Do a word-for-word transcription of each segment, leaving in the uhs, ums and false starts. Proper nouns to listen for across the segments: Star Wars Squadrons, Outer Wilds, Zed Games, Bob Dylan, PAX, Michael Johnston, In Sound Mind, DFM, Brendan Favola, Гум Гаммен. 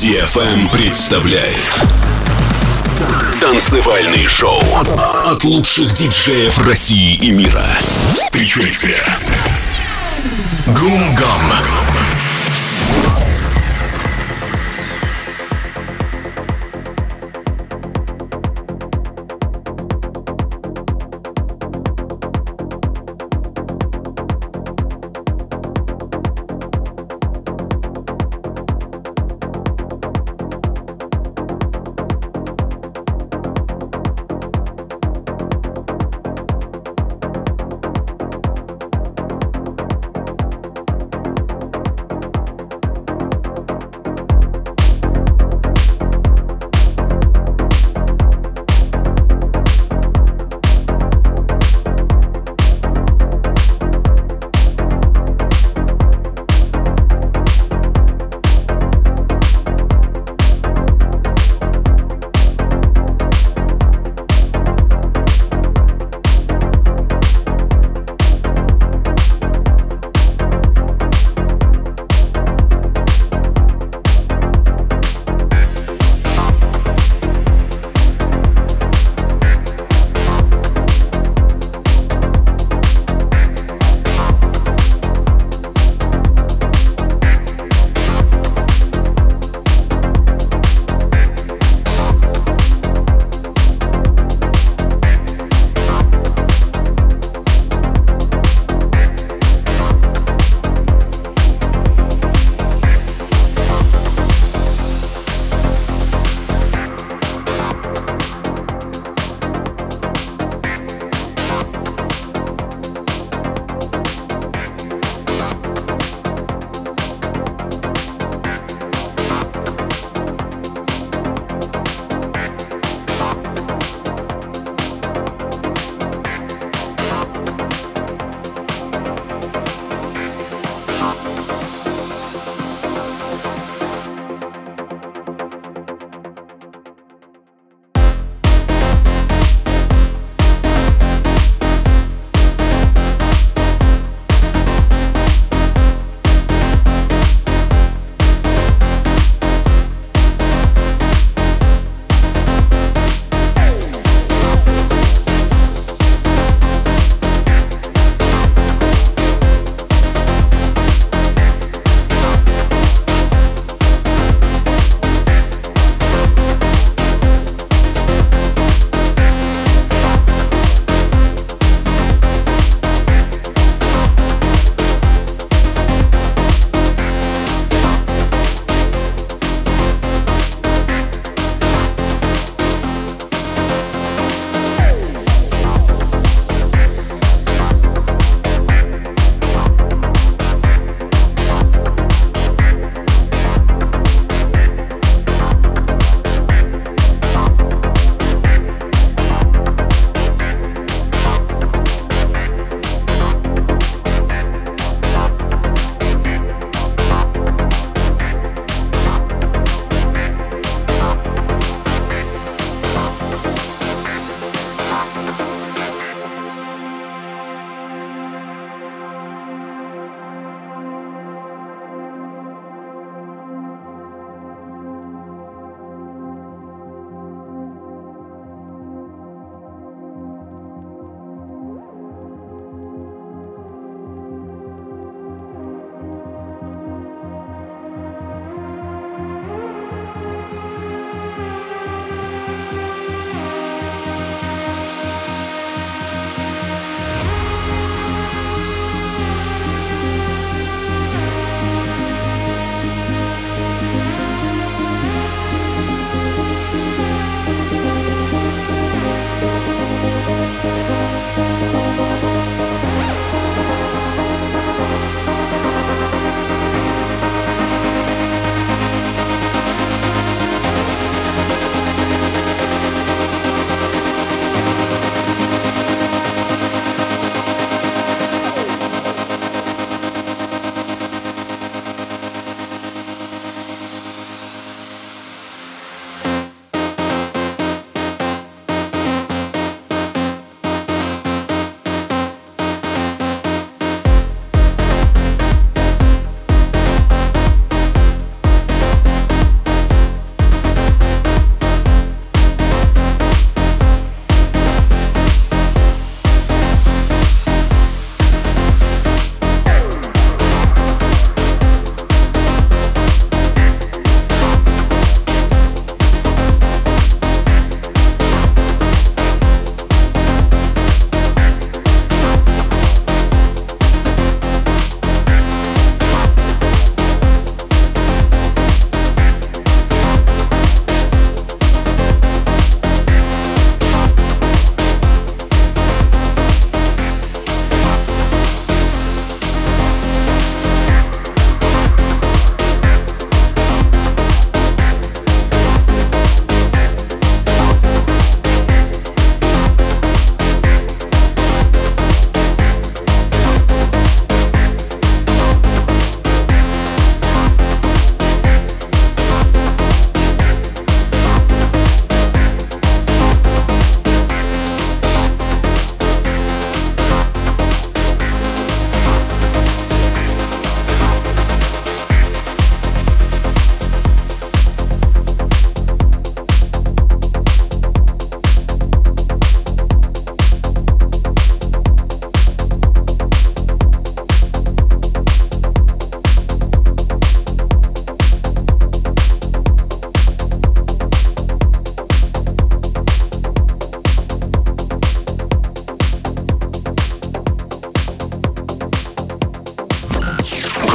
ди эф эм представляет танцевальные шоу от лучших диджеев России и мира. Встречайте Гум Гаммен.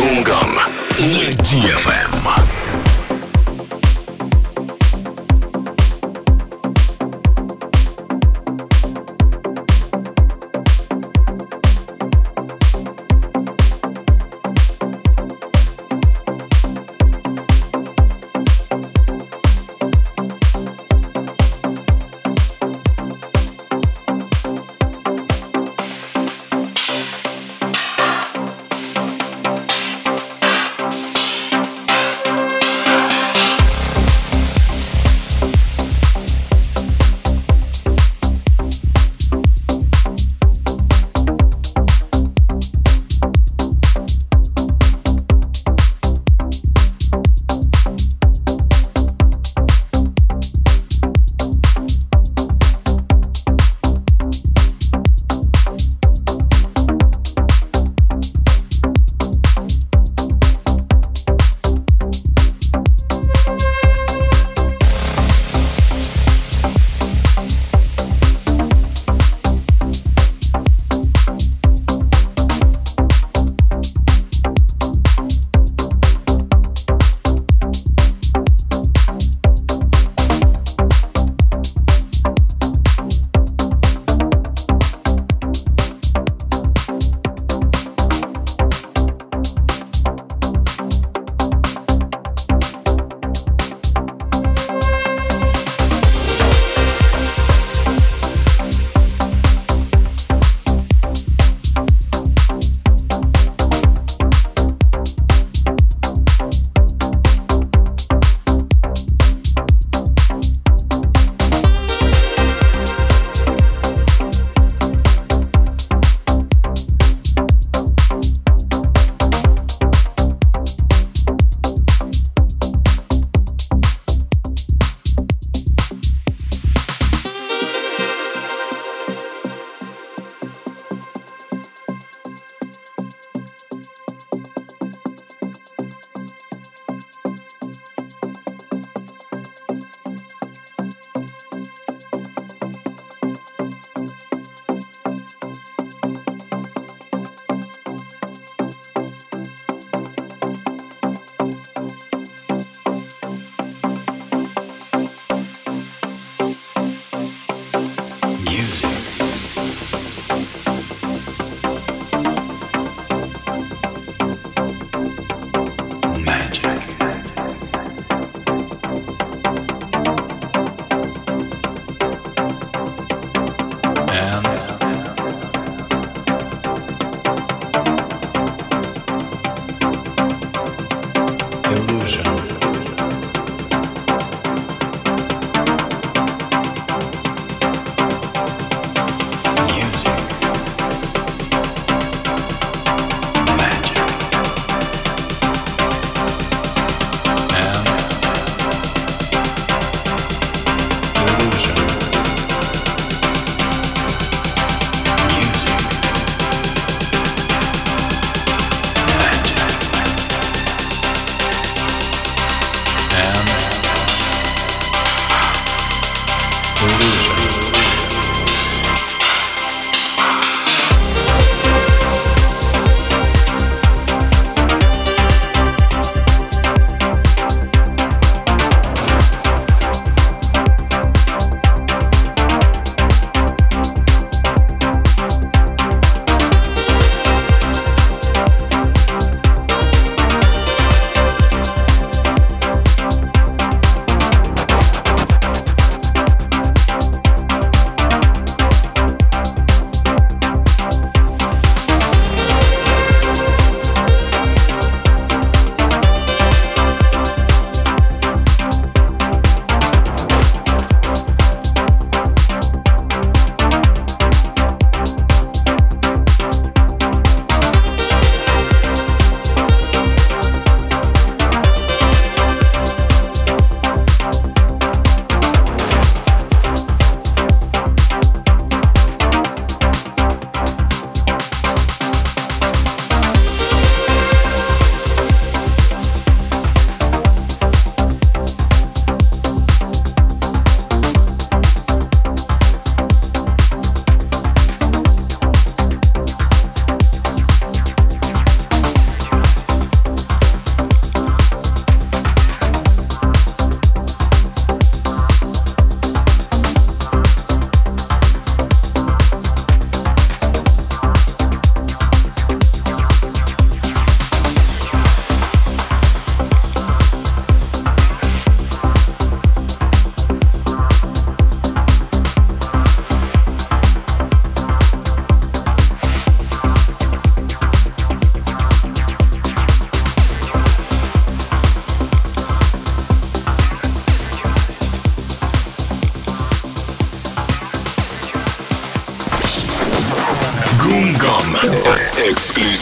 Гум Гаммен на ди эф эм.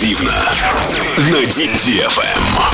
эксклюзивно на ди эф эм.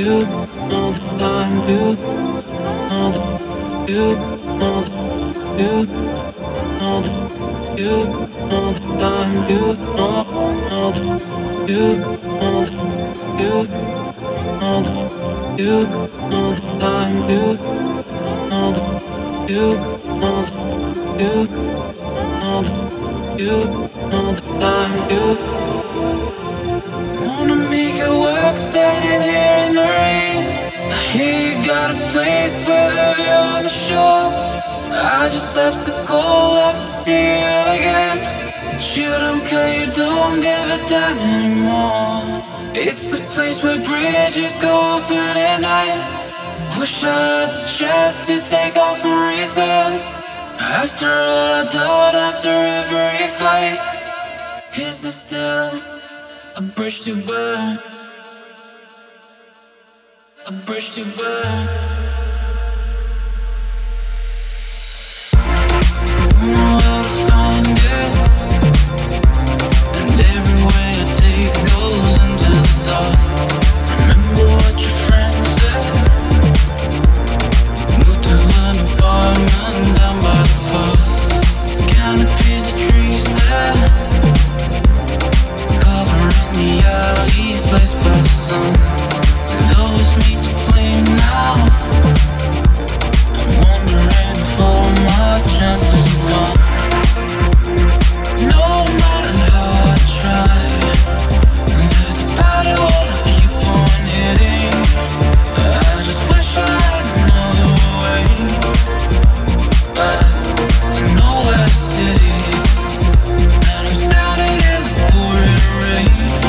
Wanna make it work standing here in the rain. I hear you got a place with a view on the shore. I just have to go, have to see you again. But you don't care, you don't give a damn anymore. It's a place where bridges go open at night. Wish I had the chance to take off and return. After all I done, after every fight, is there still a bridge to burn? A bridge to burn. I don't know how to find you, and everywhere I take goes into the dark. Remember what your friends said. Moved to an apartment down by the park. Canopies of trees there. The alleys sliced by the sun. And though it's me to blame now, I'm wondering for my chances are gone. No matter how I try, there's a battle I keep on hitting. I just wish I had another way back to nowhere city. And I'm standing in the pouring rain.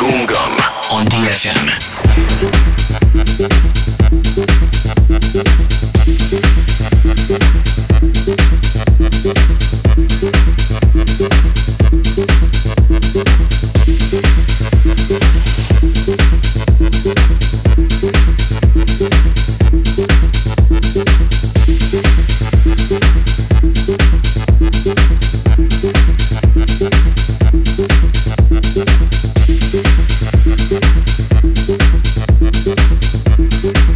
Гум Гаммен on D F M. We'll be right back.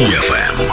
ди эф эм.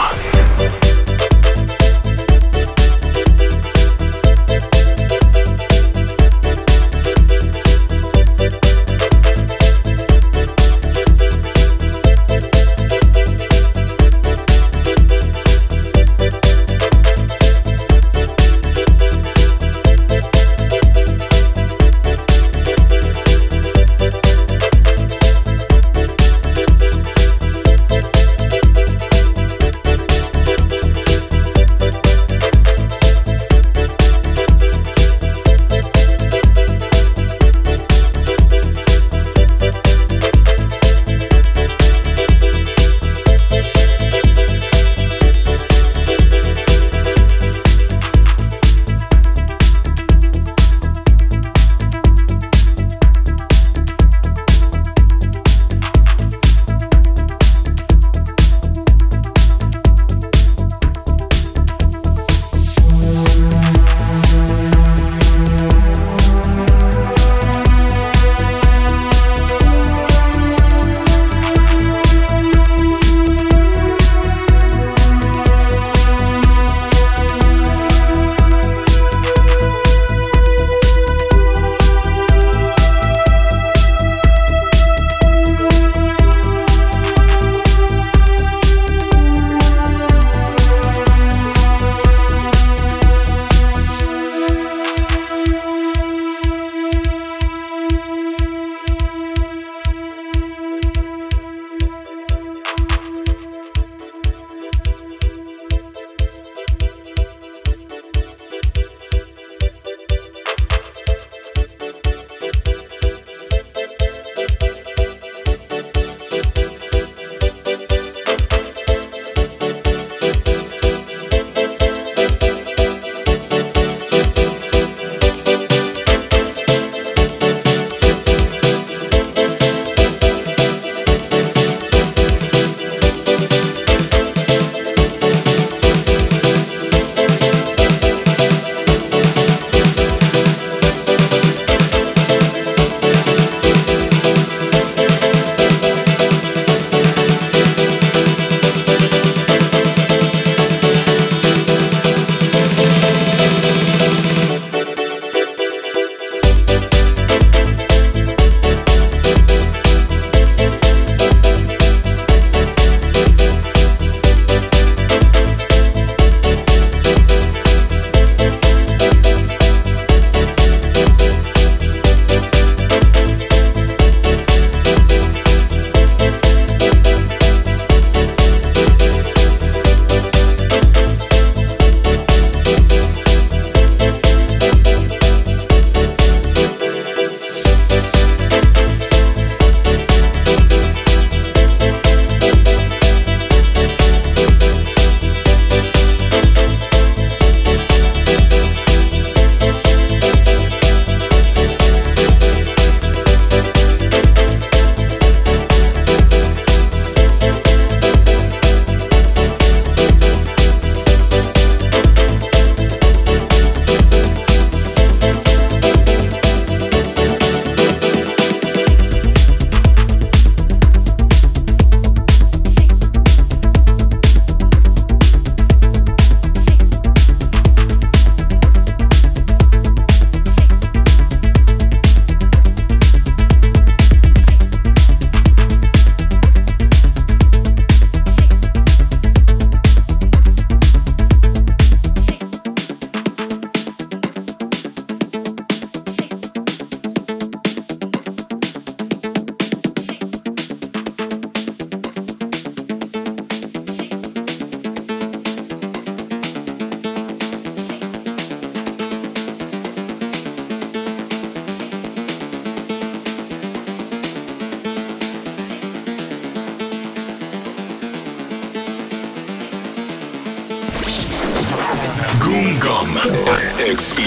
Гум Гаммен.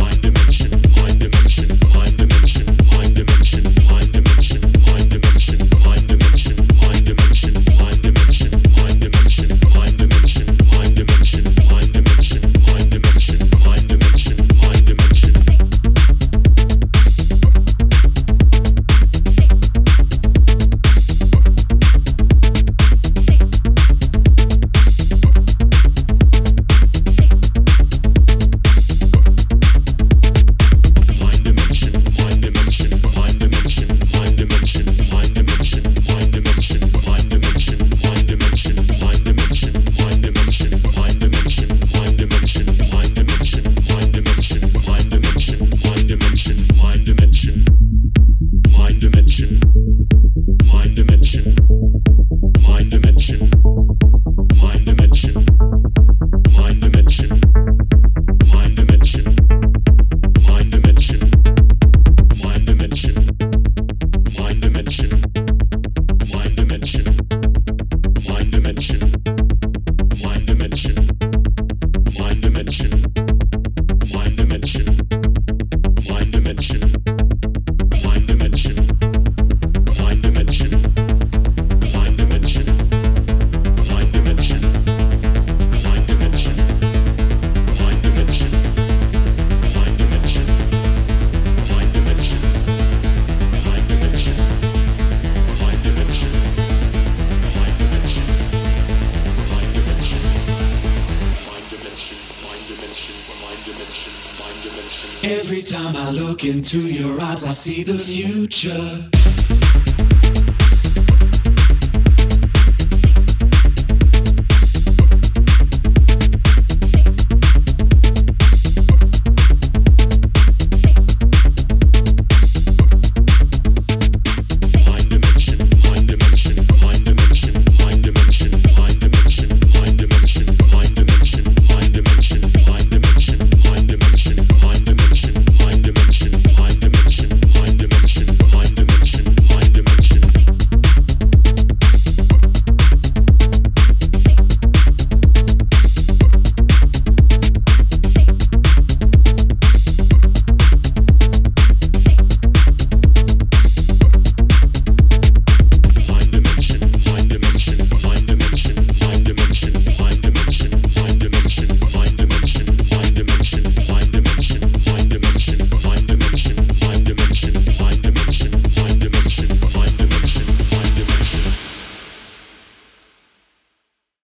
Mind dimension, mind dimension, mind Every time I look into your eyes, I see the future.